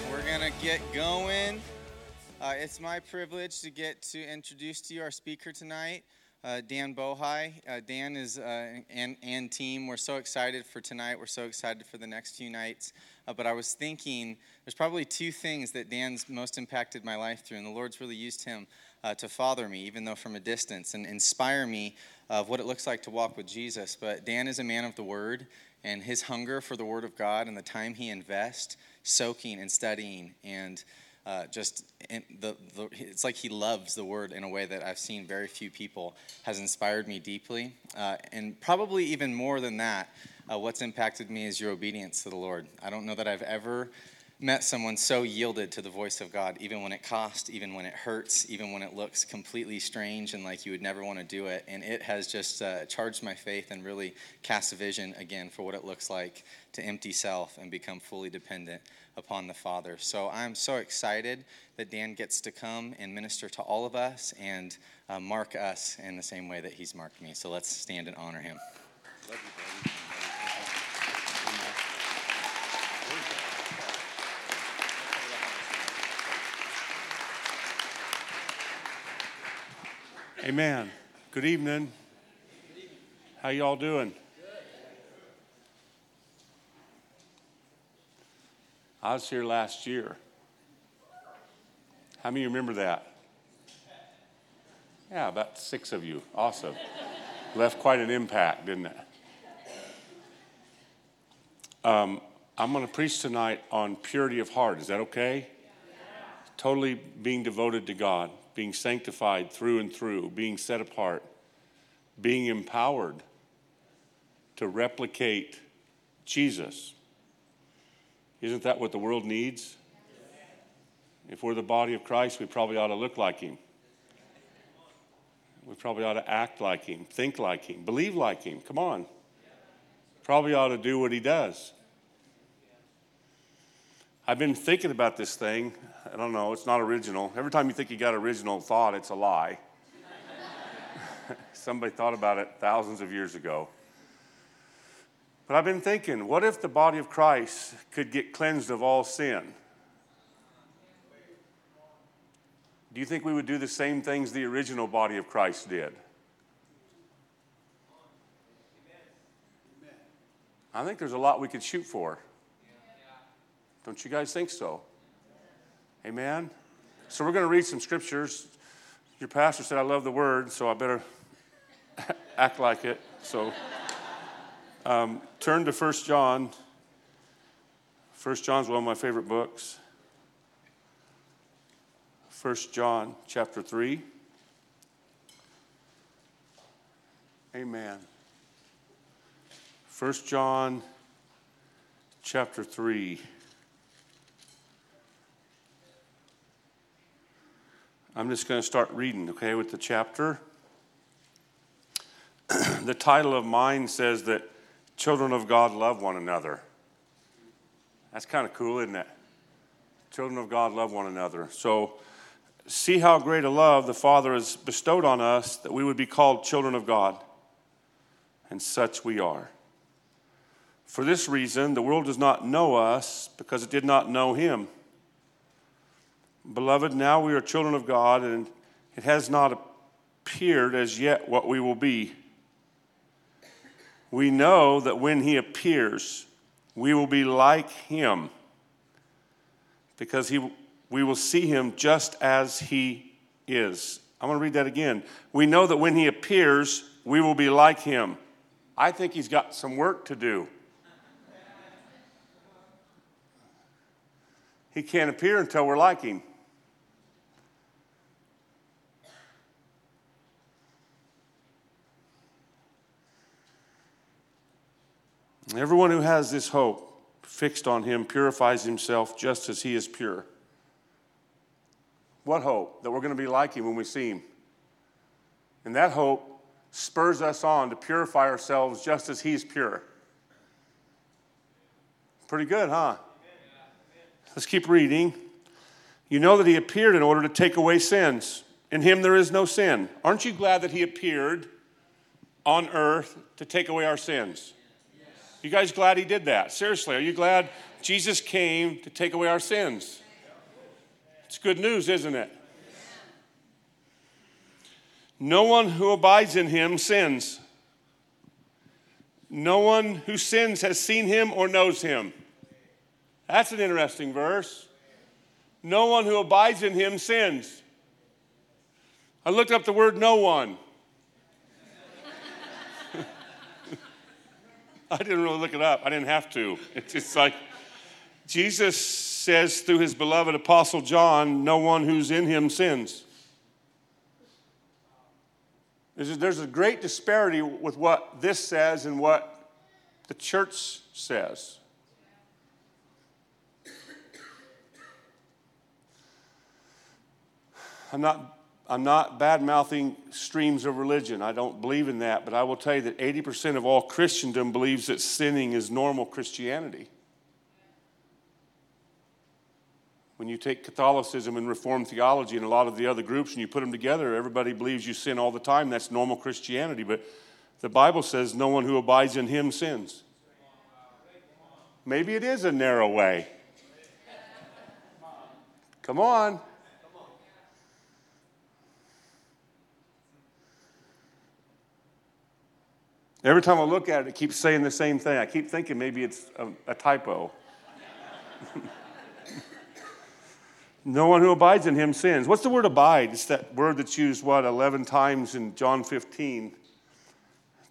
guys, we're going to get going. It's my privilege to get to introduce to you our speaker tonight, Dan Bohai. Dan is and team. We're so excited for tonight. We're so excited for the next few nights. But I was thinking there's probably two things that Dan's most impacted my life through, and the Lord's really used him to father me, even though from a distance, and inspire me of what it looks like to walk with Jesus. But Dan is a man of the Word, and his hunger for the Word of God and the time he invests soaking and studying and it's like he loves the Word in a way that I've seen very few people, has inspired me deeply. And probably even more than that, what's impacted me is your obedience to the Lord. I don't know that I've ever met someone so yielded to the voice of God, even when it costs, even when it hurts, even when it looks completely strange and like you would never want to do it. And it has just charged my faith and really cast a vision again for what it looks like to empty self and become fully dependent upon the Father. So I'm so excited that Dan gets to come and minister to all of us and mark us in the same way that he's marked me. So let's stand and honor him. Love you, buddy. Amen. Good evening. How y'all doing? I was here last year. How many remember that? Yeah, about 6 of you. Awesome. Left quite an impact, didn't it? I'm going to preach tonight on purity of heart. Is that okay? Totally being devoted to God, being sanctified through and through, being set apart, being empowered to replicate Jesus. Isn't that what the world needs? If we're the body of Christ, we probably ought to look like him. We probably ought to act like him, think like him, believe like him. Come on. Probably ought to do what he does. I've been thinking about this thing. I don't know, it's not original. Every time you think you got original thought, it's a lie. Somebody thought about it thousands of years ago. But I've been thinking, what if the body of Christ could get cleansed of all sin? Do you think we would do the same things the original body of Christ did? I think there's a lot we could shoot for. Don't you guys think so? Amen? So we're going to read some scriptures. Your pastor said I love the Word, so I better act like it. So turn to 1 John. 1 John's one of my favorite books. 1 John chapter 3. Amen. 1 John chapter 3. I'm just going to start reading, okay, with the chapter. The title of mine says that children of God love one another. That's kind of cool, isn't it? Children of God love one another. So see how great a love the Father has bestowed on us that we would be called children of God, and such we are. For this reason, the world does not know us because it did not know him. Beloved, now we are children of God, and it has not appeared as yet what we will be. We know that when he appears, we will be like him, because we will see him just as he is. I'm going to read that again. We know that when he appears, we will be like him. I think he's got some work to do. He can't appear until we're like him. Everyone who has this hope fixed on him purifies himself just as he is pure. What hope? That we're going to be like him when we see him. And that hope spurs us on to purify ourselves just as he's pure. Pretty good, huh? Let's keep reading. You know that he appeared in order to take away sins. In him there is no sin. Aren't you glad that he appeared on earth to take away our sins? You guys glad he did that? Seriously, are you glad Jesus came to take away our sins? It's good news, isn't it? No one who abides in him sins. No one who sins has seen him or knows him. That's an interesting verse. No one who abides in him sins. I looked up the word no one. I didn't really look it up. I didn't have to. It's just like Jesus says through his beloved apostle John, no one who's in him sins. There's a great disparity with what this says and what the church says. I'm not bad-mouthing streams of religion. I don't believe in that, but I will tell you that 80% of all Christendom believes that sinning is normal Christianity. When you take Catholicism and Reformed theology and a lot of the other groups and you put them together, everybody believes you sin all the time. That's normal Christianity. But the Bible says no one who abides in him sins. Maybe it is a narrow way. Come on. Every time I look at it, it keeps saying the same thing. I keep thinking maybe it's a typo. No one who abides in him sins. What's the word abide? It's that word that's used, 11 times in John 15.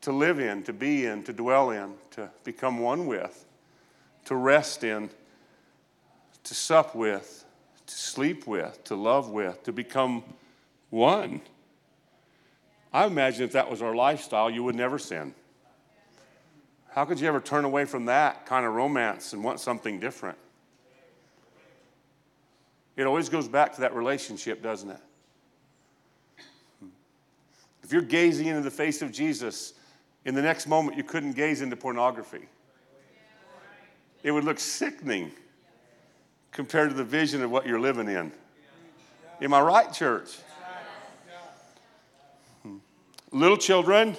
To live in, to be in, to dwell in, to become one with, to rest in, to sup with, to sleep with, to love with, to become one. I imagine if that was our lifestyle, you would never sin. How could you ever turn away from that kind of romance and want something different? It always goes back to that relationship, doesn't it? If you're gazing into the face of Jesus, in the next moment you couldn't gaze into pornography. It would look sickening compared to the vision of what you're living in. Am I right, church? Little children,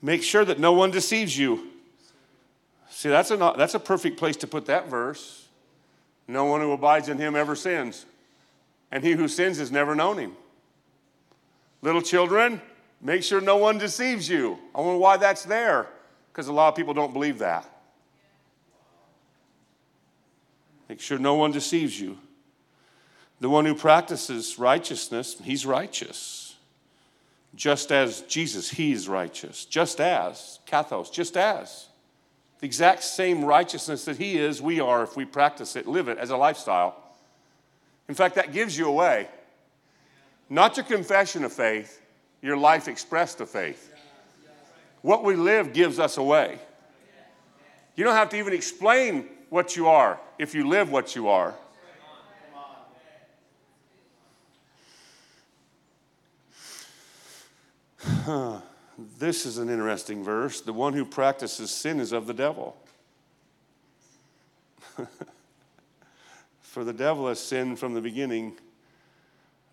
make sure that no one deceives you. See, that's a perfect place to put that verse. No one who abides in him ever sins, and he who sins has never known him. Little children, make sure no one deceives you. I wonder why that's there, because a lot of people don't believe that. Make sure no one deceives you. The one who practices righteousness, he's righteous. Just as Jesus, he is righteous. Just as, kathos, just as. The exact same righteousness that he is, we are if we practice it, live it as a lifestyle. In fact, that gives you away. Not your confession of faith, your life expressed of faith. What we live gives us away. You don't have to even explain what you are if you live what you are. This is an interesting verse. The one who practices sin is of the devil. For the devil has sinned from the beginning.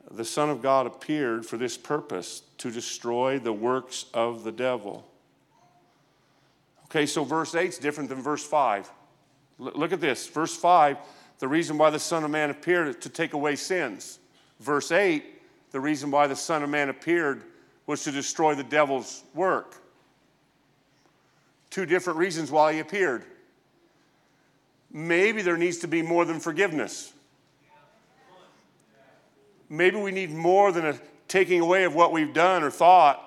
The Son of God appeared for this purpose, to destroy the works of the devil. Okay, so verse 8 is different than verse 5. Look at this. Verse 5, the reason why the Son of Man appeared is to take away sins. Verse 8, the reason why the Son of Man appeared was to destroy the devil's work. Two different reasons why he appeared. Maybe there needs to be more than forgiveness. Maybe we need more than a taking away of what we've done or thought.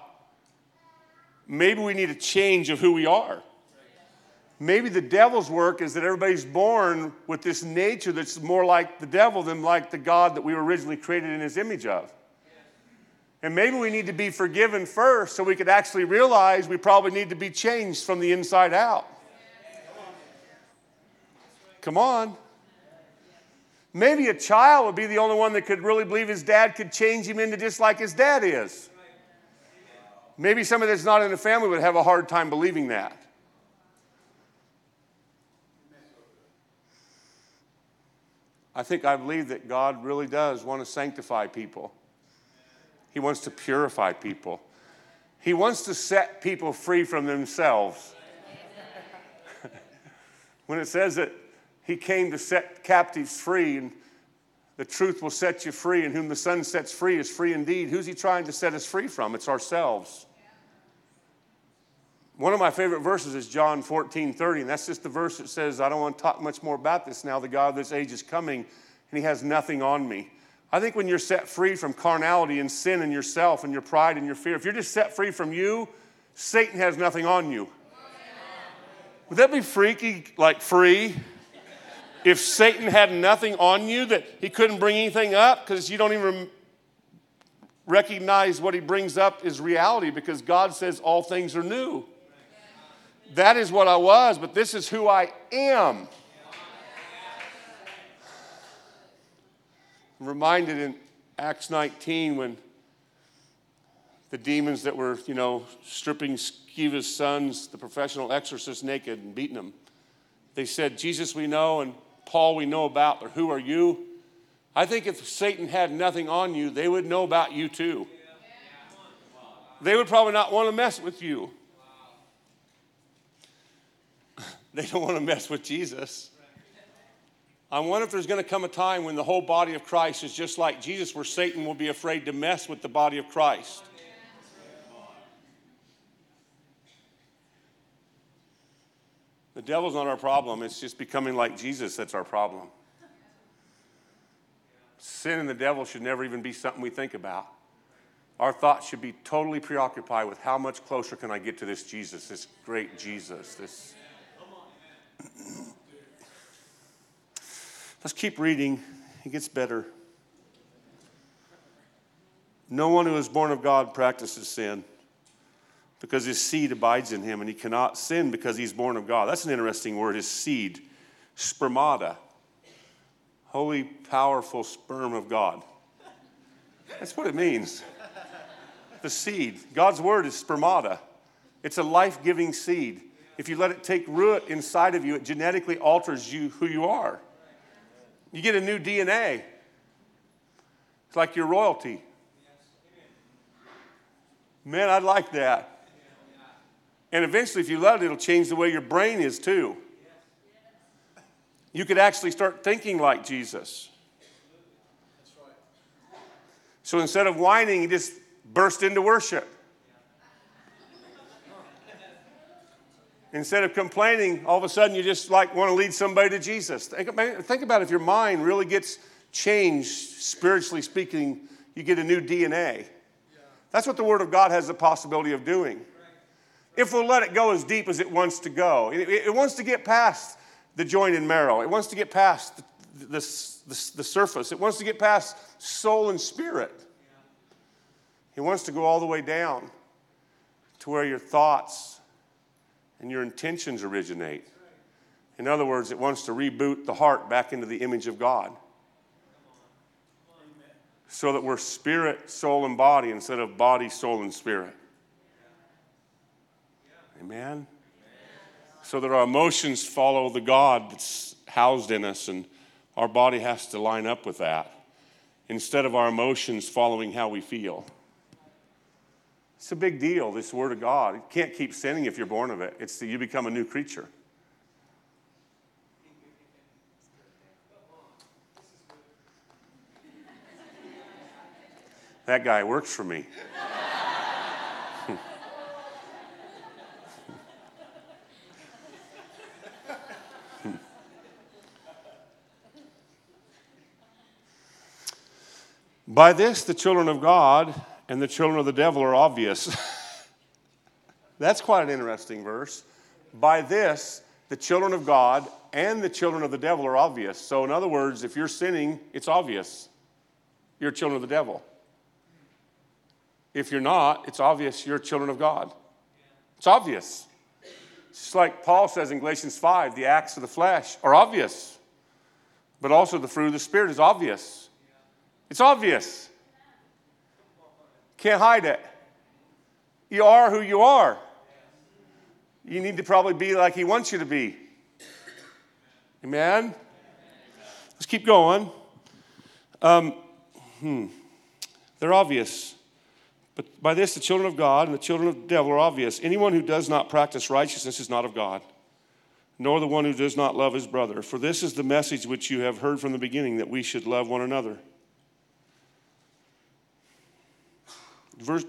Maybe we need a change of who we are. Maybe the devil's work is that everybody's born with this nature that's more like the devil than like the God that we were originally created in his image of. And maybe we need to be forgiven first so we could actually realize we probably need to be changed from the inside out. Come on. Maybe a child would be the only one that could really believe his dad could change him into just like his dad is. Maybe somebody that's not in the family would have a hard time believing that. I believe that God really does want to sanctify people. He wants to purify people. He wants to set people free from themselves. When it says that he came to set captives free and the truth will set you free, and whom the Son sets free is free indeed. Who's he trying to set us free from? It's ourselves. One of my favorite verses is John 14:30, and that's just the verse that says, I don't want to talk much more about this now. The God of this age is coming, and he has nothing on me. I think when you're set free from carnality and sin and yourself and your pride and your fear, if you're just set free from you, Satan has nothing on you. Would that be freaky, like free? If Satan had nothing on you, that he couldn't bring anything up because you don't even recognize what he brings up is reality, because God says all things are new. That is what I was, but this is who I am. I'm reminded in Acts 19 when the demons that were, stripping Sceva's sons, the professional exorcists, naked and beating them, they said, Jesus we know and Paul we know about, but who are you? I think if Satan had nothing on you, they would know about you too. They would probably not want to mess with you. They don't want to mess with Jesus. I wonder if there's going to come a time when the whole body of Christ is just like Jesus, where Satan will be afraid to mess with the body of Christ. The devil's not our problem. It's just becoming like Jesus that's our problem. Sin and the devil should never even be something we think about. Our thoughts should be totally preoccupied with how much closer can I get to this Jesus, this great Jesus, this... Let's keep reading. It gets better. No one who is born of God practices sin, because his seed abides in him, and he cannot sin because he's born of God. That's an interesting word, his seed, spermata, holy, powerful sperm of God. That's what it means, the seed. God's word is spermata. It's a life-giving seed. If you let it take root inside of you, it genetically alters you who you are. You get a new DNA. It's like your royalty. Man, I'd like that. And eventually, if you let it, it'll change the way your brain is too. You could actually start thinking like Jesus. So instead of whining, you just burst into worship. Instead of complaining, all of a sudden you just want to lead somebody to Jesus. Think about if your mind really gets changed, spiritually speaking, you get a new DNA. That's what the Word of God has the possibility of doing. If we'll let it go as deep as it wants to go. It wants to get past the joint and marrow. It wants to get past the surface. It wants to get past soul and spirit. It wants to go all the way down to where your thoughts and your intentions originate. In other words, it wants to reboot the heart back into the image of God, so that we're spirit, soul, and body instead of body, soul, and spirit. Amen? So that our emotions follow the God that's housed in us, and our body has to line up with that instead of our emotions following how we feel. It's a big deal, this Word of God. You can't keep sinning if you're born of it. It's that you become a new creature. That guy works for me. By this, the children of God and the children of the devil are obvious. That's quite an interesting verse. By this, the children of God and the children of the devil are obvious. So in other words, if you're sinning, it's obvious. You're children of the devil. If you're not, it's obvious you're children of God. It's obvious. It's just like Paul says in Galatians 5, the acts of the flesh are obvious, but also the fruit of the Spirit is obvious. It's obvious. Can't hide it. You are who you are. You need to probably be like he wants you to be. Amen? Let's keep going. They're obvious. But by this, the children of God and the children of the devil are obvious. Anyone who does not practice righteousness is not of God, nor the one who does not love his brother. For this is the message which you have heard from the beginning, that we should love one another.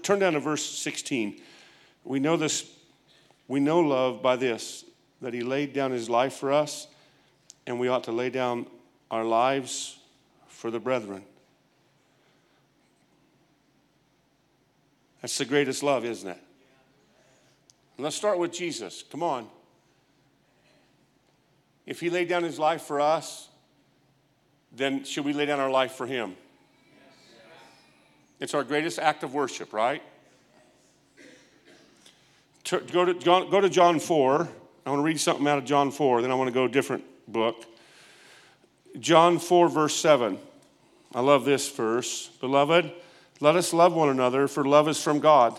Turn down to verse 16. We know this. We know love by this, that he laid down his life for us, and we ought to lay down our lives for the brethren. That's the greatest love, isn't it? And let's start with Jesus. Come on. If he laid down his life for us, then should we lay down our life for him? It's our greatest act of worship, right? Go to John 4. I want to read something out of John 4, then I want to go to a different book. John 4, verse 7. I love this verse. Beloved, let us love one another, for love is from God.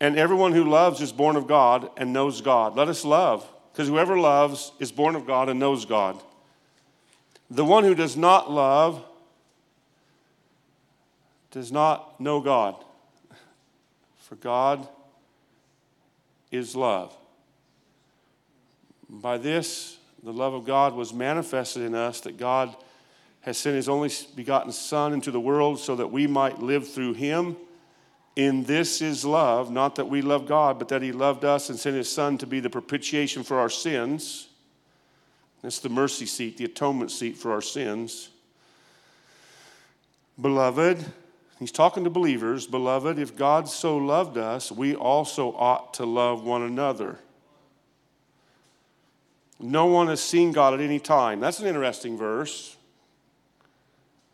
And everyone who loves is born of God and knows God. Let us love, because whoever loves is born of God and knows God. The one who does not love does not know God, for God is love. By this, the love of God was manifested in us, that God has sent his only begotten Son into the world so that we might live through him. In this is love, not that we love God, but that he loved us and sent his Son to be the propitiation for our sins. That's the mercy seat, the atonement seat for our sins. Beloved, he's talking to believers. Beloved, if God so loved us, we also ought to love one another. No one has seen God at any time. That's an interesting verse.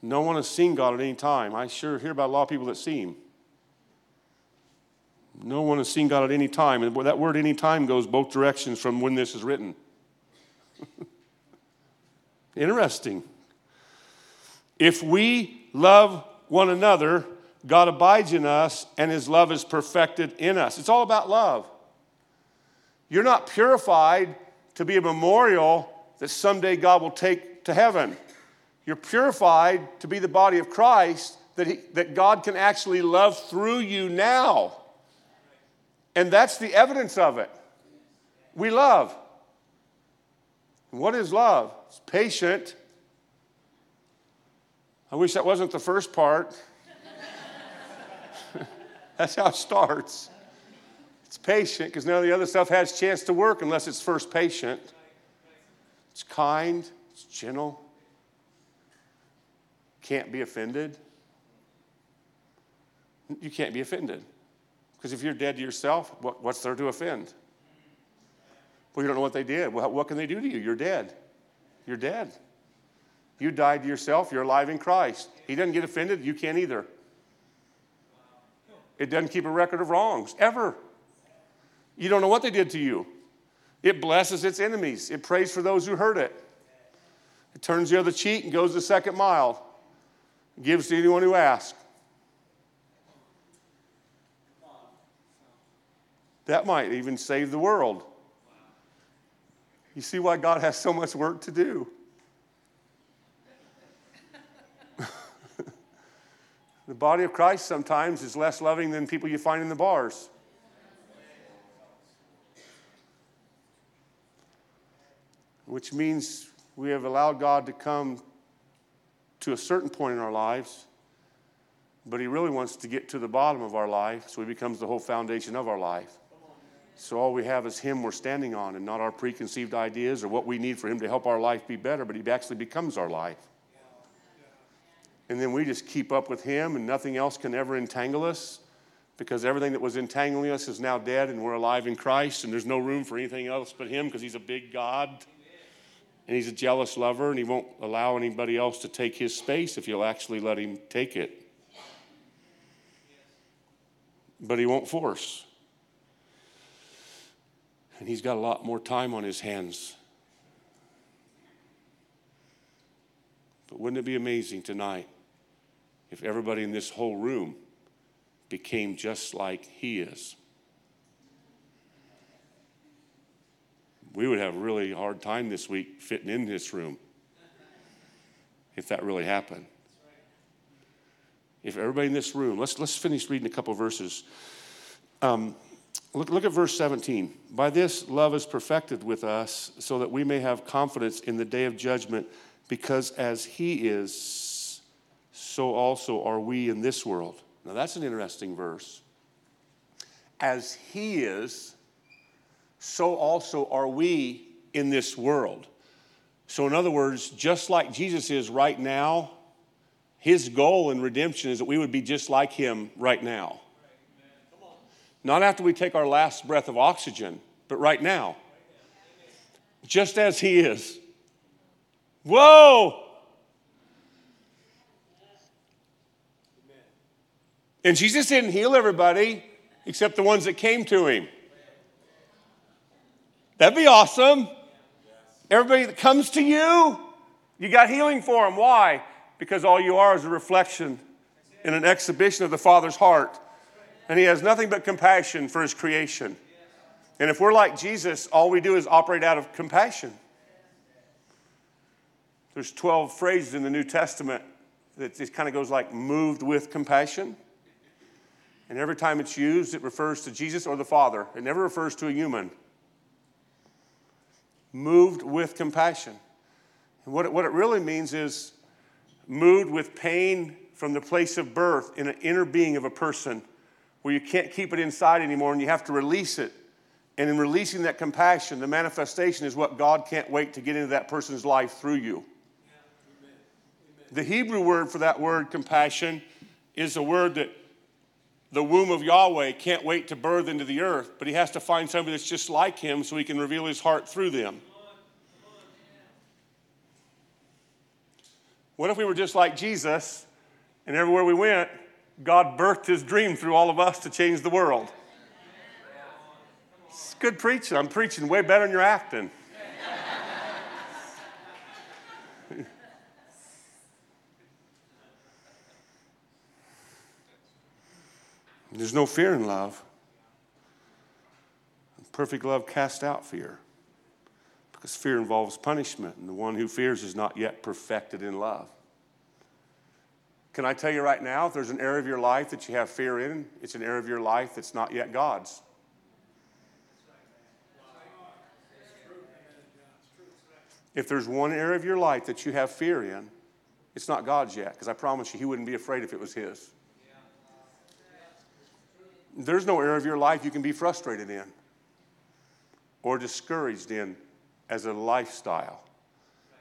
No one has seen God at any time. I sure hear about a lot of people that see him. No one has seen God at any time. And that word any time goes both directions from when this is written. Interesting. If we love one another, God abides in us and his love is perfected in us. It's all about love. You're not purified to be a memorial that someday God will take to heaven. You're purified to be the body of Christ, that God can actually love through you now. And that's the evidence of it. We love. And what is love? It's patient. I wish that wasn't the first part. That's how it starts. It's patient, because none of the other stuff has a chance to work unless it's first patient. It's kind. It's gentle. Can't be offended. You can't be offended. Because if you're dead to yourself, what's there to offend? Well, you don't know what they did. Well, what can they do to you? You're dead. You're dead. You died to yourself. You're alive in Christ. He doesn't get offended. You can't either. It doesn't keep a record of wrongs, ever. You don't know what they did to you. It blesses its enemies. It prays for those who hurt it. It turns the other cheek and goes the second mile. It gives to anyone who asks. That might even save the world. You see why God has so much work to do. The body of Christ sometimes is less loving than people you find in the bars. Which means we have allowed God to come to a certain point in our lives, but he really wants to get to the bottom of our life, so he becomes the whole foundation of our life. So all we have is him we're standing on, and not our preconceived ideas or what we need for him to help our life be better, but he actually becomes our life. And then we just keep up with him, and nothing else can ever entangle us, because everything that was entangling us is now dead, and we're alive in Christ, and there's no room for anything else but him, because he's a big God. And he's a jealous lover, and he won't allow anybody else to take his space if you'll actually let him take it. But he won't force. And he's got a lot more time on his hands. But wouldn't it be amazing tonight if everybody in this whole room became just like he is? We would have a really hard time this week fitting in this room if that really happened. If everybody in this room, let's finish reading a couple verses. Look at verse 17. By this, love is perfected with us so that we may have confidence in the day of judgment, because as he is, so also are we in this world. Now, that's an interesting verse. As he is, so also are we in this world. So in other words, just like Jesus is right now, his goal in redemption is that we would be just like him right now. Not after we take our last breath of oxygen, but right now. Just as he is. Whoa! And Jesus didn't heal everybody except the ones that came to him. That'd be awesome. Everybody that comes to you, you got healing for them. Why? Because all you are is a reflection and an exhibition of the Father's heart. And he has nothing but compassion for his creation. And if we're like Jesus, all we do is operate out of compassion. There's 12 phrases in the New Testament that it kind of goes like, moved with compassion. And every time it's used, it refers to Jesus or the Father. It never refers to a human. Moved with compassion. And what it really means is moved with pain from the place of birth in an inner being of a person, where you can't keep it inside anymore and you have to release it. And in releasing that compassion, the manifestation is what God can't wait to get into that person's life through you. Yeah. Amen. Amen. The Hebrew word for that word, compassion, is a word that the womb of Yahweh can't wait to birth into the earth, but he has to find somebody that's just like him so he can reveal his heart through them. What if we were just like Jesus and everywhere we went, God birthed his dream through all of us to change the world? It's good preaching. I'm preaching way better than you're acting. There's no fear in love. Perfect love casts out fear, because fear involves punishment, and the one who fears is not yet perfected in love. Can I tell you right now, if there's an area of your life that you have fear in, it's an area of your life that's not yet God's. If there's one area of your life that you have fear in, it's not God's yet, because I promise you, he wouldn't be afraid if it was his. There's no area of your life you can be frustrated in or discouraged in as a lifestyle.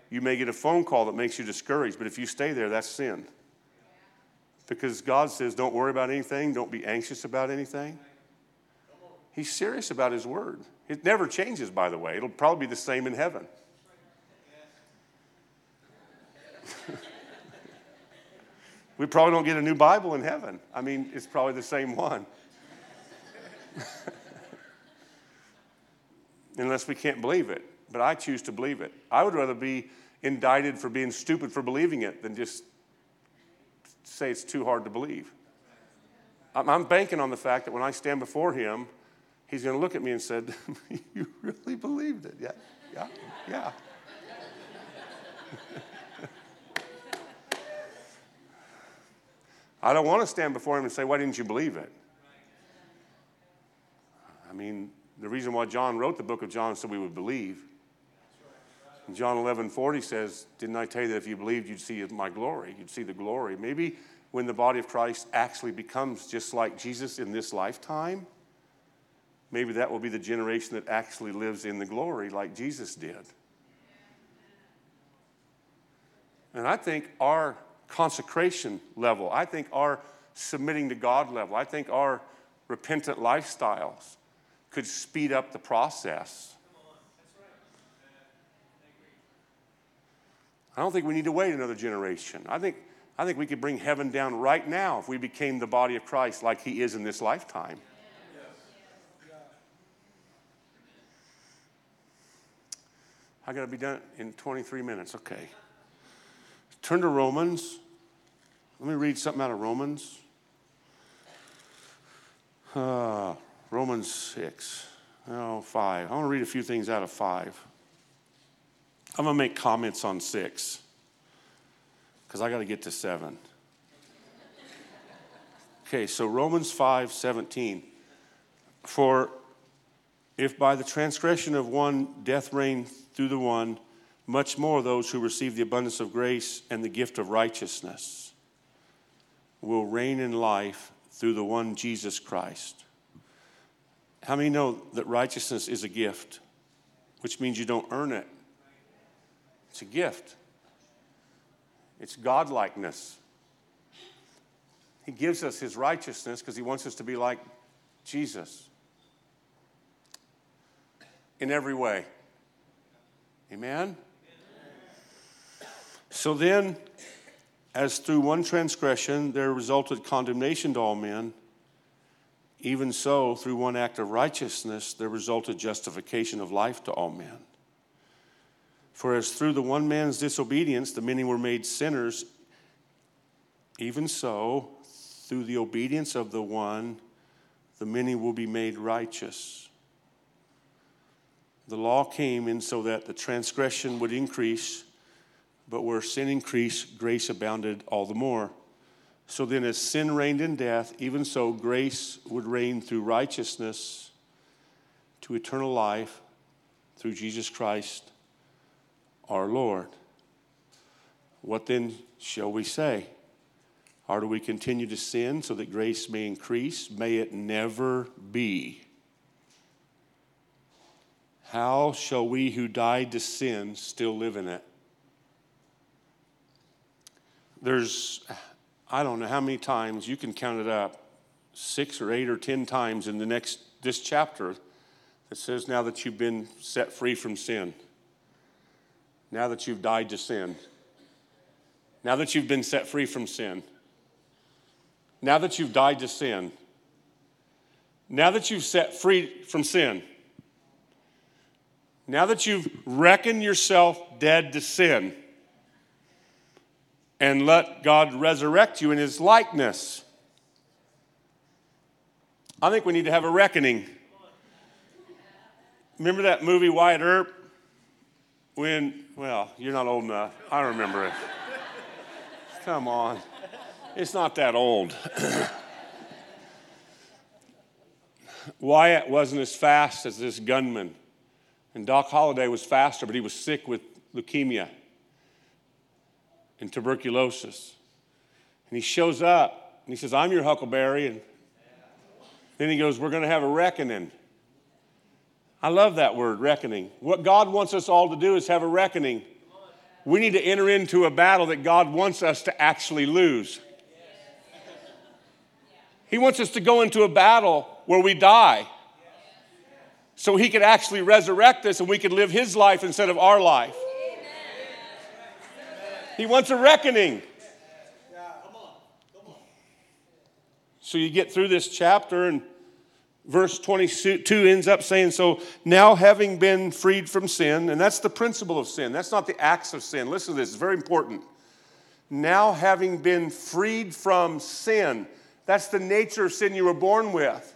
You may get a phone call that makes you discouraged, but if you stay there, that's sin. Because God says, don't worry about anything. Don't be anxious about anything. He's serious about his word. It never changes, by the way. It'll probably be the same in heaven. We probably don't get a new Bible in heaven. I mean, it's probably the same one. Unless we can't believe it. But I choose to believe it. I would rather be indicted for being stupid for believing it than just say it's too hard to believe. I'm banking on the fact that when I stand before him, he's going to look at me and say, you really believed it? Yeah. I don't want to stand before him and say, why didn't you believe it? I mean, the reason why John wrote the book of John is so we would believe. John 11:40 says, didn't I tell you that if you believed, you'd see my glory? You'd see the glory. Maybe when the body of Christ actually becomes just like Jesus in this lifetime, maybe that will be the generation that actually lives in the glory like Jesus did. And I think our consecration level, I think our submitting to God level, I think our repentant lifestyles could speed up the process. I don't think we need to wait another generation. I think we could bring heaven down right now if we became the body of Christ like he is in this lifetime. Yes. I got to be done in 23 minutes. Okay. Turn to Romans. Let me read something out of Romans. Romans 6. 5. I want to read a few things out of 5. I'm going to make comments on 6 because I got to get to 7. Okay, so Romans 5:17. For If by the transgression of one death reigned through the one, much more those who receive the abundance of grace and the gift of righteousness will reign in life through the one Jesus Christ. How many know that righteousness is a gift, which means you don't earn it? It's a gift. It's godlikeness. He gives us his righteousness because he wants us to be like Jesus in every way. Amen? Amen? So then, as through one transgression there resulted condemnation to all men, even so, through one act of righteousness there resulted justification of life to all men. For as through the one man's disobedience the many were made sinners, even so, through the obedience of the one, the many will be made righteous. The law came in so that the transgression would increase, but where sin increased, grace abounded all the more. So then, as sin reigned in death, even so grace would reign through righteousness to eternal life through Jesus Christ our Lord. What then shall we say? Are we to continue to sin so that grace may increase? May it never be. How shall we who died to sin still live in it? There's, I don't know how many times, you can count it up, 6 or 8 or 10 times in this chapter that says, now that you've been set free from sin, now that you've died to sin, now that you've been set free from sin, now that you've died to sin, now that you've set free from sin, now that you've reckoned yourself dead to sin and let God resurrect you in his likeness. I think we need to have a reckoning. Remember that movie Wyatt Earp? You're not old enough. I remember it. Come on. It's not that old. Wyatt wasn't as fast as this gunman. And Doc Holliday was faster, but he was sick with leukemia and tuberculosis. And he shows up, and he says, I'm your Huckleberry. And then he goes, we're going to have a reckoning. I love that word, reckoning. What God wants us all to do is have a reckoning. We need to enter into a battle that God wants us to actually lose. He wants us to go into a battle where we die, so he could actually resurrect us and we could live his life instead of our life. Amen. He wants a reckoning. Come on. So you get through this chapter and verse 22 ends up saying, so now having been freed from sin, and that's the principle of sin, that's not the acts of sin. Listen to this, it's very important. Now having been freed from sin, that's the nature of sin you were born with.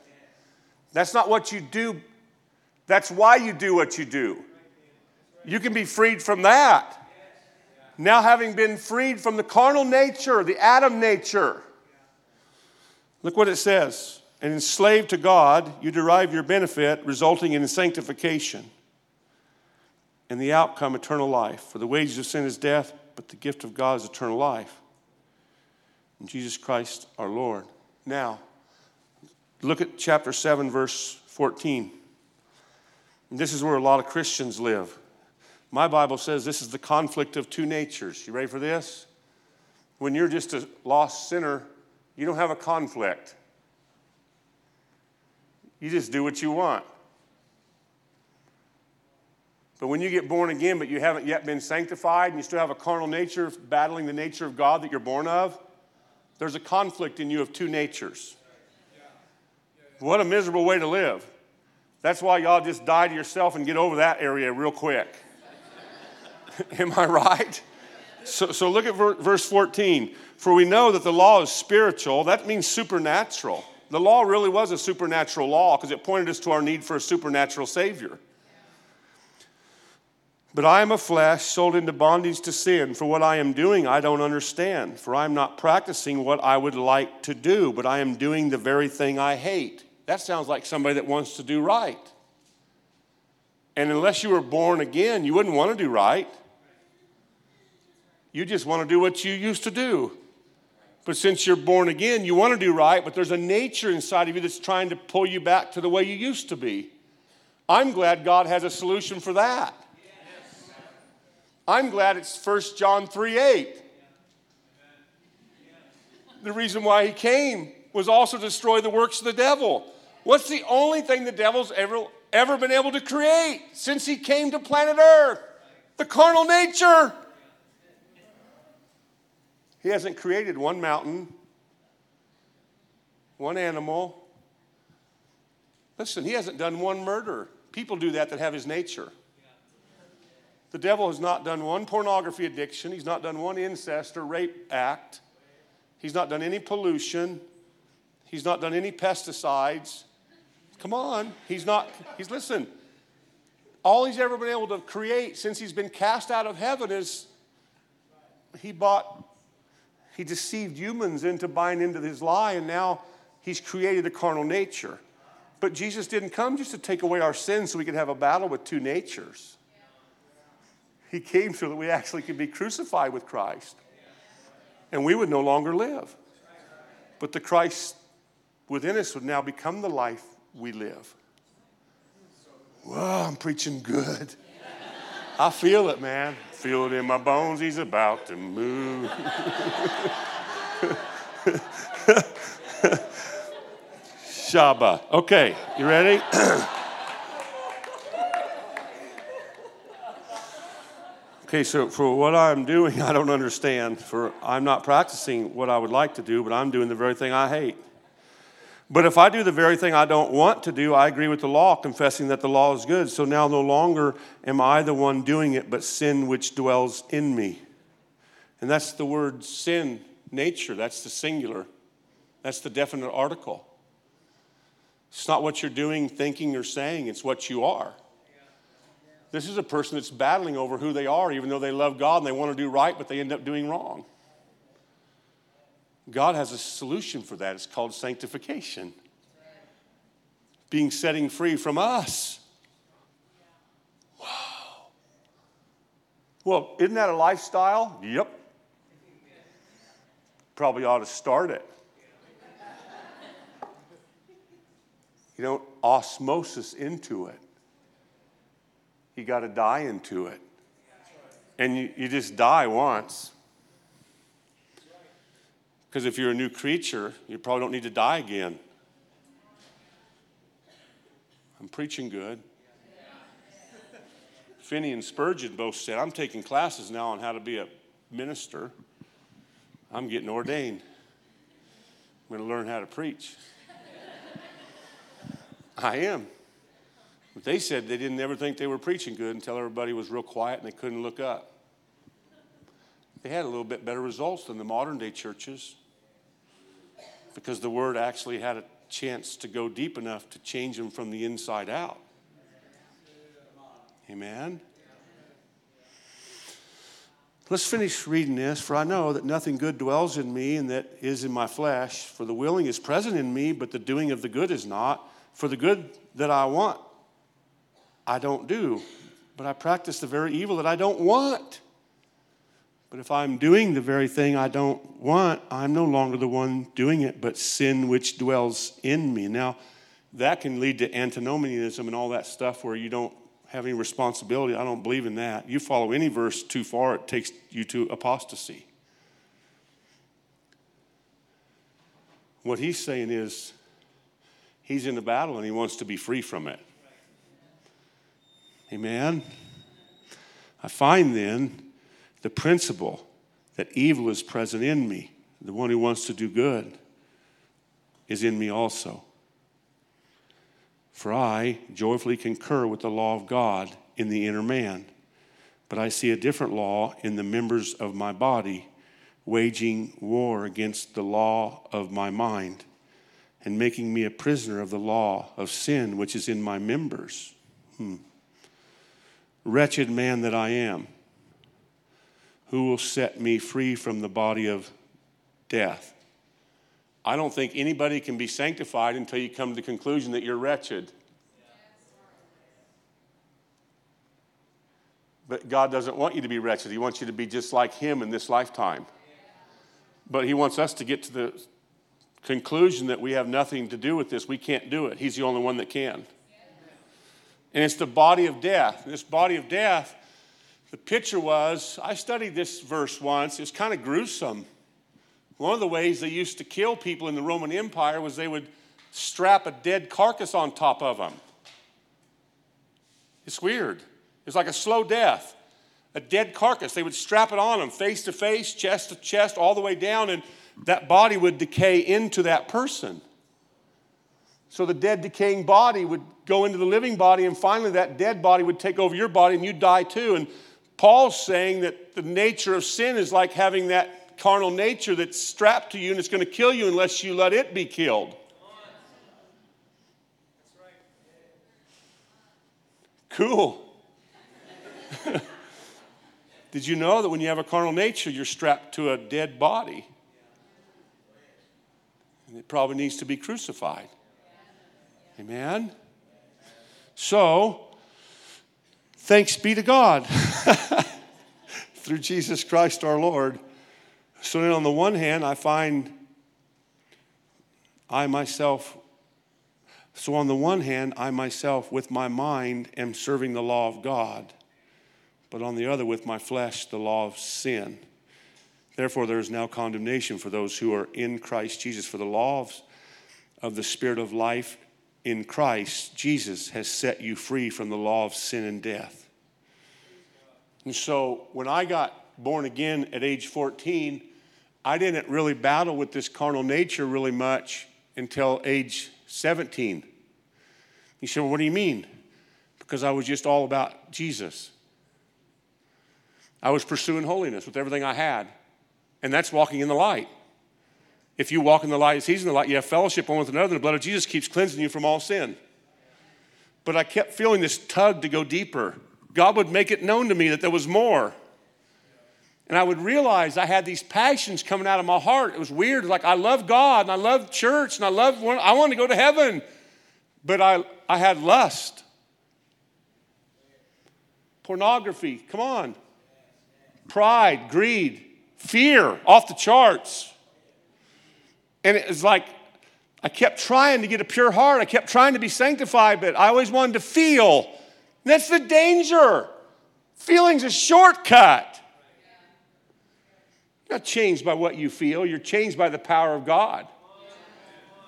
That's not what you do. That's why you do what you do. You can be freed from that. Now having been freed from the carnal nature, the Adam nature. Look what it says. And enslaved to God, you derive your benefit, resulting in sanctification and the outcome, eternal life. For the wages of sin is death, but the gift of God is eternal life in Jesus Christ our Lord. Now, look at chapter 7, verse 14. And this is where a lot of Christians live. My Bible says this is the conflict of two natures. You ready for this? When you're just a lost sinner, you don't have a conflict. You just do what you want. But when you get born again, but you haven't yet been sanctified, and you still have a carnal nature battling the nature of God that you're born of, there's a conflict in you of two natures. What a miserable way to live. That's why y'all just die to yourself and get over that area real quick. Am I right? So look at verse 14. For we know that the law is spiritual. That means supernatural. The law really was a supernatural law because it pointed us to our need for a supernatural Savior. But I am a flesh sold into bondage to sin. For what I am doing, I don't understand. For I am not practicing what I would like to do, but I am doing the very thing I hate. That sounds like somebody that wants to do right. And unless you were born again, you wouldn't want to do right. You just want to do what you used to do. But since you're born again, you want to do right, but there's a nature inside of you that's trying to pull you back to the way you used to be. I'm glad God has a solution for that. I'm glad it's 1 John 3:8. The reason why he came was also to destroy the works of the devil. What's the only thing the devil's ever been able to create since he came to planet Earth? The carnal nature. He hasn't created one mountain, one animal. Listen, he hasn't done one murder. People do that have his nature. The devil has not done one pornography addiction. He's not done one incest or rape act. He's not done any pollution. He's not done any pesticides. Come on. Listen, all he's ever been able to create since he's been cast out of heaven is he deceived humans into buying into his lie, and now he's created a carnal nature. But Jesus didn't come just to take away our sins so we could have a battle with two natures. He came so that we actually could be crucified with Christ, and we would no longer live. But the Christ within us would now become the life we live. Whoa, I'm preaching good. I feel it, man. Feel it in my bones. He's about to move. Shaba. Okay, you ready? Okay, so for what I'm doing, I don't understand. I'm not practicing what I would like to do, but I'm doing the very thing I hate. But if I do the very thing I don't want to do, I agree with the law, confessing that the law is good. So now no longer am I the one doing it, but sin which dwells in me. And that's the word sin, nature. That's the singular. That's the definite article. It's not what you're doing, thinking, or saying. It's what you are. This is a person that's battling over who they are, even though they love God and they want to do right, but they end up doing wrong. God has a solution for that. It's called sanctification. Being setting free from us. Wow. Well, isn't that a lifestyle? Yep. Probably ought to start it. You don't osmosis into it. You got to die into it. And you just die once. Because if you're a new creature, you probably don't need to die again. I'm preaching good. Finney and Spurgeon both said, I'm taking classes now on how to be a minister. I'm getting ordained. I'm going to learn how to preach. I am. But they said they didn't ever think they were preaching good until everybody was real quiet and they couldn't look up. They had a little bit better results than the modern day churches because the word actually had a chance to go deep enough to change them from the inside out. Amen? Let's finish reading this. For I know that nothing good dwells in me and that is in my flesh. For the willing is present in me, but the doing of the good is not. For the good that I want, I don't do, but I practice the very evil that I don't want. But if I'm doing the very thing I don't want, I'm no longer the one doing it, but sin which dwells in me. Now, that can lead to antinomianism and all that stuff where you don't have any responsibility. I don't believe in that. You follow any verse too far, it takes you to apostasy. What he's saying is he's in the battle and he wants to be free from it. Amen. I find then the principle that evil is present in me. The one who wants to do good is in me also. For I joyfully concur with the law of God in the inner man, but I see a different law in the members of my body, waging war against the law of my mind and making me a prisoner of the law of sin which is in my members. Wretched man that I am, who will set me free from the body of death? I don't think anybody can be sanctified until you come to the conclusion that you're wretched. But God doesn't want you to be wretched. He wants you to be just like him in this lifetime. But he wants us to get to the conclusion that we have nothing to do with this. We can't do it. He's the only one that can. And it's the body of death. And this body of death, the picture was, I studied this verse once. It's kind of gruesome. One of the ways they used to kill people in the Roman Empire was they would strap a dead carcass on top of them. It's weird. It's like a slow death. A dead carcass. They would strap it on them, face to face, chest to chest, all the way down, and that body would decay into that person. So the dead decaying body would go into the living body, and finally that dead body would take over your body, and you'd die too. And Paul's saying that the nature of sin is like having that carnal nature that's strapped to you, and it's going to kill you unless you let it be killed. Cool. Did you know that when you have a carnal nature, you're strapped to a dead body? And it probably needs to be crucified. Amen? So, thanks be to God through Jesus Christ our Lord. So then on the one hand, I myself with my mind am serving the law of God, but on the other with my flesh the law of sin. Therefore there is now condemnation for those who are in Christ Jesus, for the law of the Spirit of life in Christ Jesus has set you free from the law of sin and death. And so when I got born again at age 14, I didn't really battle with this carnal nature really much until age 17. You say, well, what do you mean? Because I was just all about Jesus. I was pursuing holiness with everything I had. And that's walking in the light. If you walk in the light as he's in the light, you have fellowship one with another. The blood of Jesus keeps cleansing you from all sin. But I kept feeling this tug to go deeper. God would make it known to me that there was more. And I would realize I had these passions coming out of my heart. It was weird. Like, I love God, and I love church, and I want to go to heaven. But I had lust. Pornography, come on. Pride, greed, fear, off the charts. And it was like, I kept trying to get a pure heart. I kept trying to be sanctified, but I always wanted to feel. And that's the danger. Feeling's a shortcut. You're not changed by what you feel. You're changed by the power of God.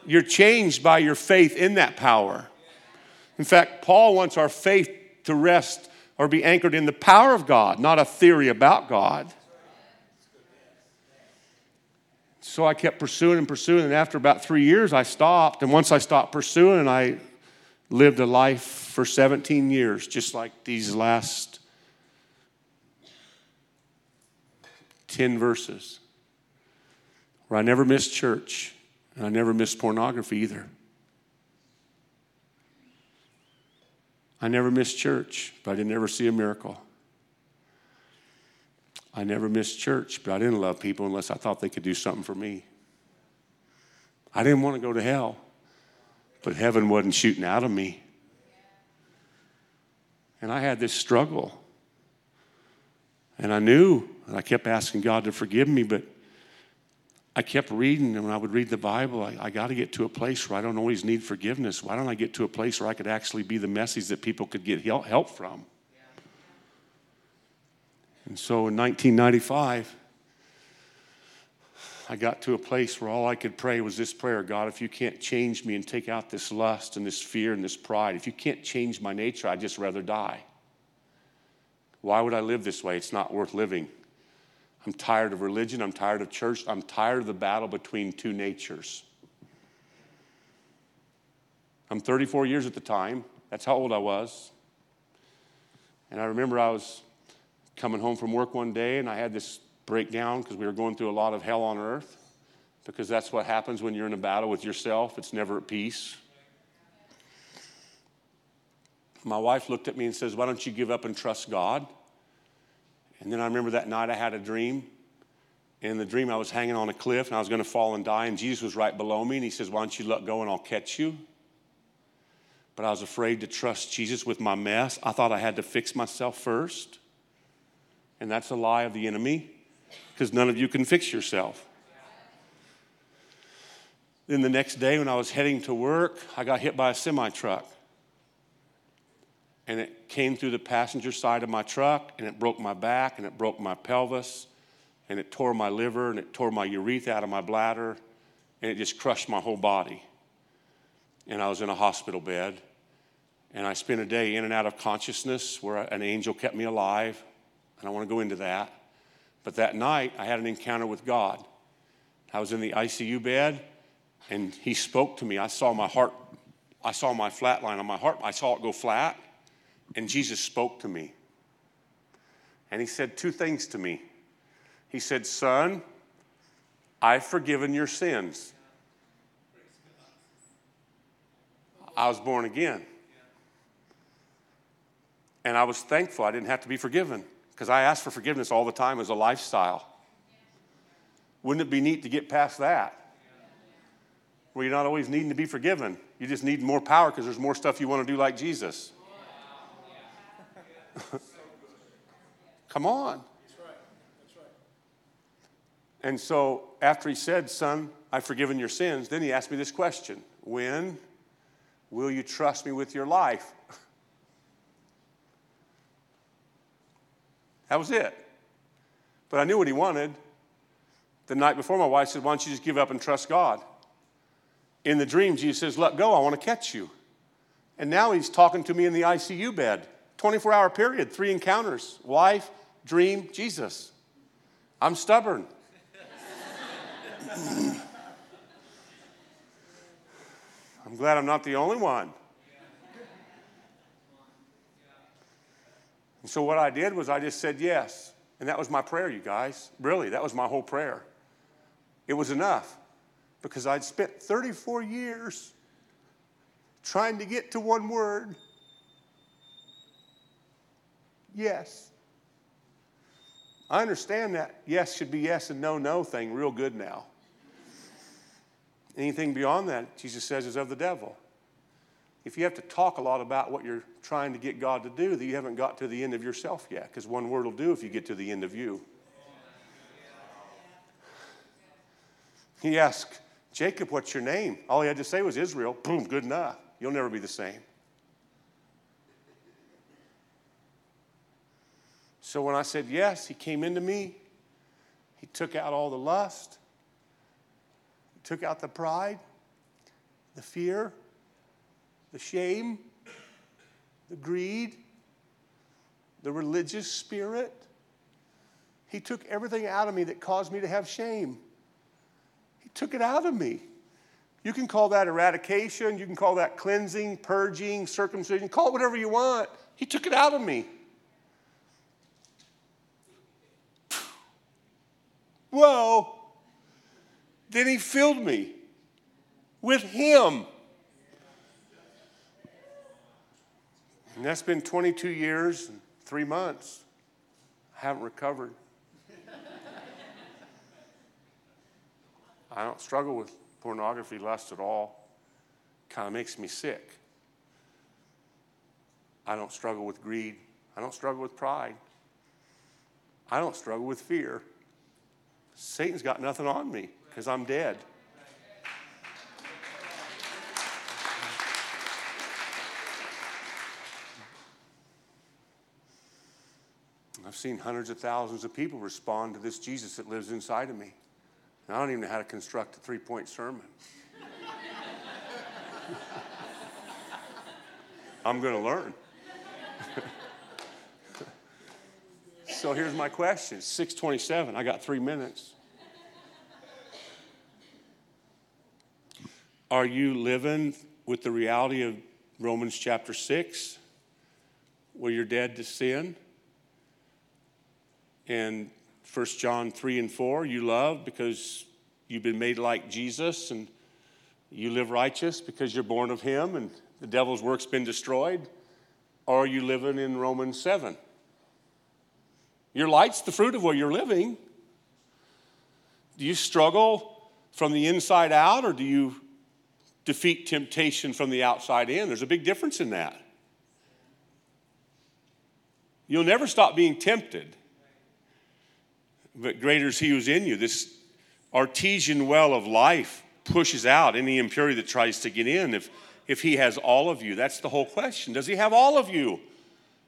You're changed by your faith in that power. In fact, Paul wants our faith to rest or be anchored in the power of God, not a theory about God. So I kept pursuing, and after about 3 years, I stopped. And once I stopped pursuing, I lived a life for 17 years, just like these last 10 verses, where I never missed church, and I never missed pornography either. I never missed church, but I didn't ever see a miracle. I never missed church, but I didn't love people unless I thought they could do something for me. I didn't want to go to hell, but heaven wasn't shooting out of me. And I had this struggle. And I knew, and I kept asking God to forgive me, but I kept reading, and when I would read the Bible, I got to get to a place where I don't always need forgiveness. Why don't I get to a place where I could actually be the message that people could get help from? And so in 1995, I got to a place where all I could pray was this prayer: God, if you can't change me and take out this lust and this fear and this pride, if you can't change my nature, I'd just rather die. Why would I live this way? It's not worth living. I'm tired of religion. I'm tired of church. I'm tired of the battle between two natures. I'm 34 years at the time. That's how old I was. And I remember I was coming home from work one day, and I had this breakdown because we were going through a lot of hell on earth, because that's what happens when you're in a battle with yourself. It's never at peace. My wife looked at me and says, why don't you give up and trust God? And then I remember that night I had a dream. And in the dream I was hanging on a cliff, and I was going to fall and die, and Jesus was right below me, and he says, why don't you let go and I'll catch you? But I was afraid to trust Jesus with my mess. I thought I had to fix myself first. And that's a lie of the enemy, because none of you can fix yourself. Then the next day when I was heading to work, I got hit by a semi-truck. And it came through the passenger side of my truck, and it broke my back, and it broke my pelvis, and it tore my liver, and it tore my urethra out of my bladder, and it just crushed my whole body. And I was in a hospital bed, and I spent a day in and out of consciousness where an angel kept me alive. I don't want to go into that. But that night, I had an encounter with God. I was in the ICU bed, and he spoke to me. I saw my heart. I saw my flat line on my heart. I saw it go flat, and Jesus spoke to me. And he said two things to me. He said, "Son, I've forgiven your sins." I was born again. And I was thankful I didn't have to be forgiven, because I asked for forgiveness all the time as a lifestyle. Wouldn't it be neat to get past that? Where you're not always needing to be forgiven. You just need more power because there's more stuff you want to do like Jesus. Come on. And so after he said, "Son, I've forgiven your sins," then he asked me this question: "When will you trust me with your life?" That was it. But I knew what he wanted. The night before, my wife said, "Why don't you just give up and trust God?" In the dream, Jesus says, "Let go, I want to catch you." And now he's talking to me in the ICU bed. 24-hour period, 3 encounters, wife, dream, Jesus. I'm stubborn. I'm glad I'm not the only one. And so what I did was I just said yes. And that was my prayer, you guys. Really, that was my whole prayer. It was enough, because I'd spent 34 years trying to get to one word: yes. I understand that yes should be yes and no, no thing real good now. Anything beyond that, Jesus says, is of the devil. If you have to talk a lot about what you're trying to get God to do, that you haven't got to the end of yourself yet, because one word will do if you get to the end of you. He asked, "Jacob, what's your name?" All he had to say was Israel. Boom, good enough. You'll never be the same. So when I said yes, he came into me. He took out all the lust. He took out the pride, the fear, the shame, the greed, the religious spirit. He took everything out of me that caused me to have shame. He took it out of me. You can call that eradication. You can call that cleansing, purging, circumcision. Call it whatever you want. He took it out of me. Whoa. Then he filled me with him. And that's been 22 years and 3 months. I haven't recovered. I don't struggle with pornography, lust at all. Kind of makes me sick. I don't struggle with greed. I don't struggle with pride. I don't struggle with fear. Satan's got nothing on me because I'm dead. I've seen hundreds of thousands of people respond to this Jesus that lives inside of me. And I don't even know how to construct a 3-point sermon. I'm going to learn. So here's my question. 6:27. I got 3 minutes. Are you living with the reality of Romans chapter 6, where you're dead to sin? And 1 John 3 and 4, you love because you've been made like Jesus, and you live righteous because you're born of him, and the devil's work's been destroyed. Or are you living in Romans 7? Your light's the fruit of where you're living. Do you struggle from the inside out, or do you defeat temptation from the outside in? There's a big difference in that. You'll never stop being tempted. But greater is he who's in you. This artesian well of life pushes out any impurity that tries to get in. If he has all of you, that's the whole question. Does he have all of you?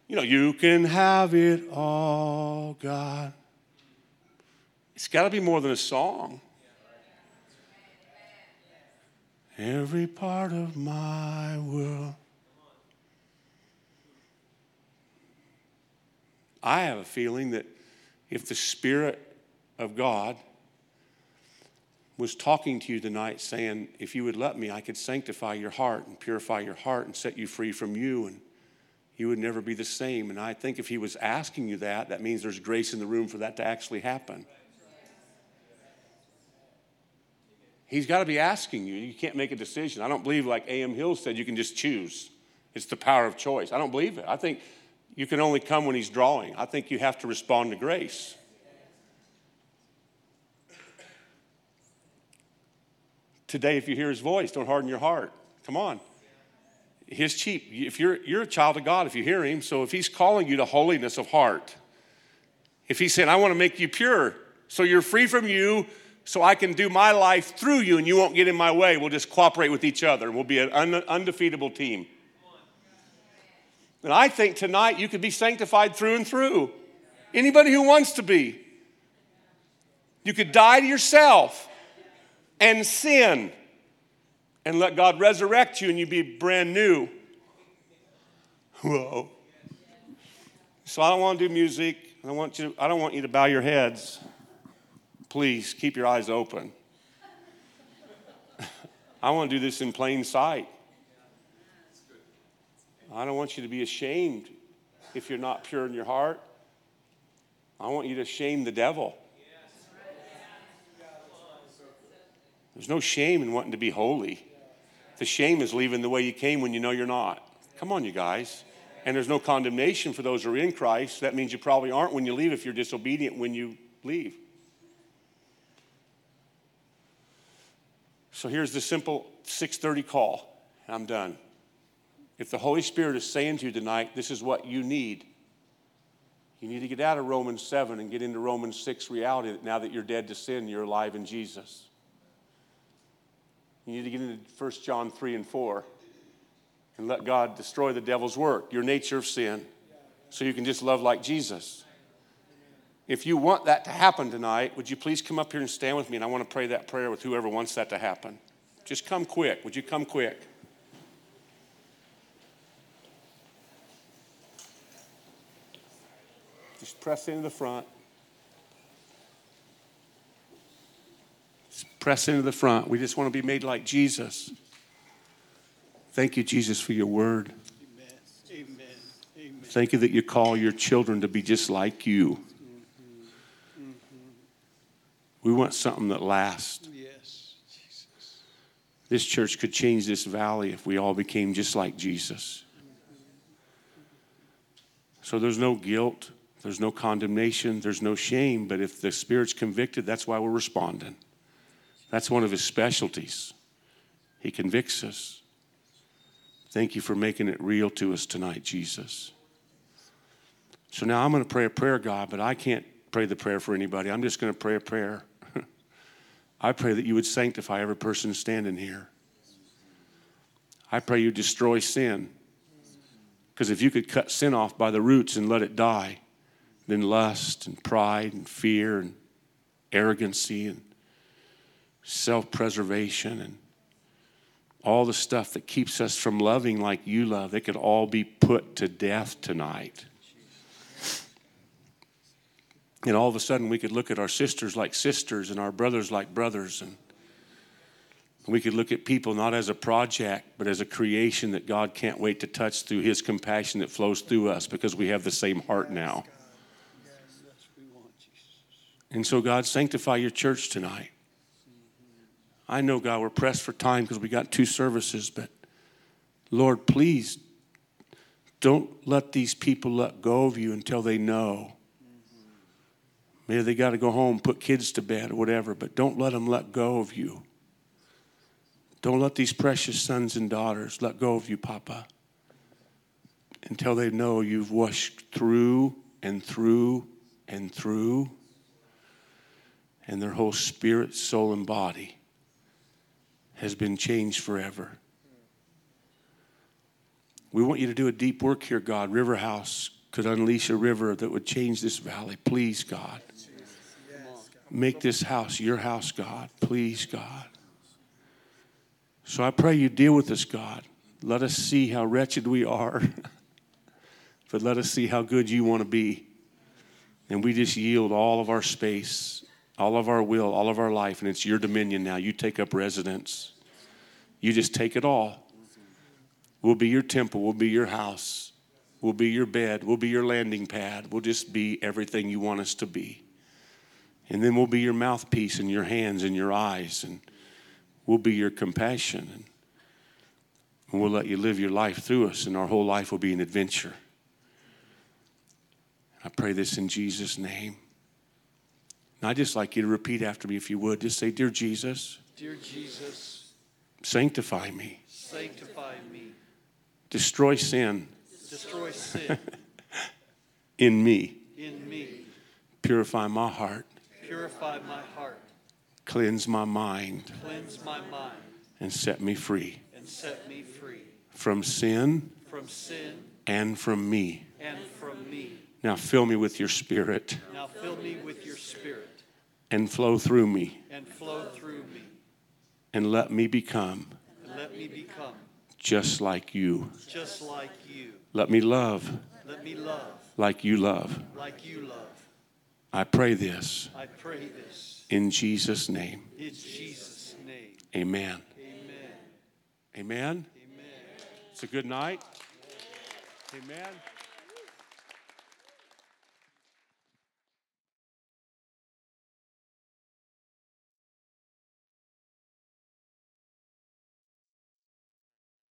You know, you can have it all, God. It's got to be more than a song. Every part of my world. I have a feeling that if the Spirit of God was talking to you tonight saying, if you would let me, I could sanctify your heart and purify your heart and set you free from you, and you would never be the same. And I think if he was asking you that, that means there's grace in the room for that to actually happen. He's got to be asking you. You can't make a decision. I don't believe, like A.M. Hill said, you can just choose. It's the power of choice. I don't believe it. I think you can only come when he's drawing. I think you have to respond to grace. Today, if you hear his voice, don't harden your heart. Come on. His sheep. If you're a child of God, if you hear him. So if he's calling you to holiness of heart, if he's saying, I want to make you pure, so you're free from you, so I can do my life through you and you won't get in my way. We'll just cooperate with each other and we'll be an undefeatable team. And I think tonight you could be sanctified through and through. Anybody who wants to be. You could die to yourself and sin and let God resurrect you and you'd be brand new. Whoa. So I don't want to do music. I don't want you to bow your heads. Please keep your eyes open. I want to do this in plain sight. I don't want you to be ashamed if you're not pure in your heart. I want you to shame the devil. There's no shame in wanting to be holy. The shame is leaving the way you came when you know you're not. Come on, you guys. And there's no condemnation for those who are in Christ. That means you probably aren't when you leave if you're disobedient when you leave. So here's the simple 6:30 call, and I'm done. If the Holy Spirit is saying to you tonight, this is what you need. You need to get out of Romans 7 and get into Romans 6 reality that now that you're dead to sin, you're alive in Jesus. You need to get into 1 John 3 and 4 and let God destroy the devil's work, your nature of sin, so you can just love like Jesus. If you want that to happen tonight, would you please come up here and stand with me? And I want to pray that prayer with whoever wants that to happen. Just come quick. Would you come quick? Just press into the front. Just press into the front. We just want to be made like Jesus. Thank you, Jesus, for your word. Amen. Amen. Amen. Thank you that you call your children to be just like you. Mm-hmm. Mm-hmm. We want something that lasts. Yes, Jesus. This church could change this valley if we all became just like Jesus. Mm-hmm. So there's no guilt. There's no condemnation. There's no shame. But if the Spirit's convicted, that's why we're responding. That's one of his specialties. He convicts us. Thank you for making it real to us tonight, Jesus. So now I'm going to pray a prayer, God, but I can't pray the prayer for anybody. I'm just going to pray a prayer. I pray that you would sanctify every person standing here. I pray you destroy sin. Because if you could cut sin off by the roots and let it die, then lust and pride and fear and arrogancy and self-preservation and all the stuff that keeps us from loving like you love, they could all be put to death tonight. And all of a sudden we could look at our sisters like sisters and our brothers like brothers, and we could look at people not as a project, but as a creation that God can't wait to touch through his compassion that flows through us because we have the same heart now. And so, God, sanctify your church tonight. I know, God, we're pressed for time because we got 2 services, but, Lord, please don't let these people let go of you until they know. Maybe they got to go home, put kids to bed or whatever, but don't let them let go of you. Don't let these precious sons and daughters let go of you, Papa, until they know you've washed through and through and through. and their whole spirit, soul, and body has been changed forever. We want you to do a deep work here, God. River House could unleash a river that would change this valley. Please, God. Make this house your house, God. Please, God. So I pray you deal with us, God. Let us see how wretched we are. But let us see how good you want to be. And we just yield all of our space, all of our will, all of our life. And it's your dominion now. You take up residence. You just take it all. We'll be your temple. We'll be your house. We'll be your bed. We'll be your landing pad. We'll just be everything you want us to be. And then we'll be your mouthpiece and your hands and your eyes. And we'll be your compassion. And we'll let you live your life through us. And our whole life will be an adventure. I pray this in Jesus' name. And I'd just like you to repeat after me if you would. Just say, Dear Jesus. Dear Jesus. Sanctify me. Sanctify me. Destroy sin. Destroy sin. In me. In me. Purify my heart. Purify my heart. Cleanse my mind. Cleanse my mind. And set me free. And set me free. From sin. From sin. And from me. And from me. Now fill me with your spirit. Now fill me with your spirit. And flow through me. And flow through me. And let me become. And let me become. Just like you. Just like you. Let me love. Let me love. Like you love. Like you love. I pray this. I pray this. In Jesus' name. In Jesus' name. Amen. Amen. Amen. Amen. It's a good night. Amen. Amen.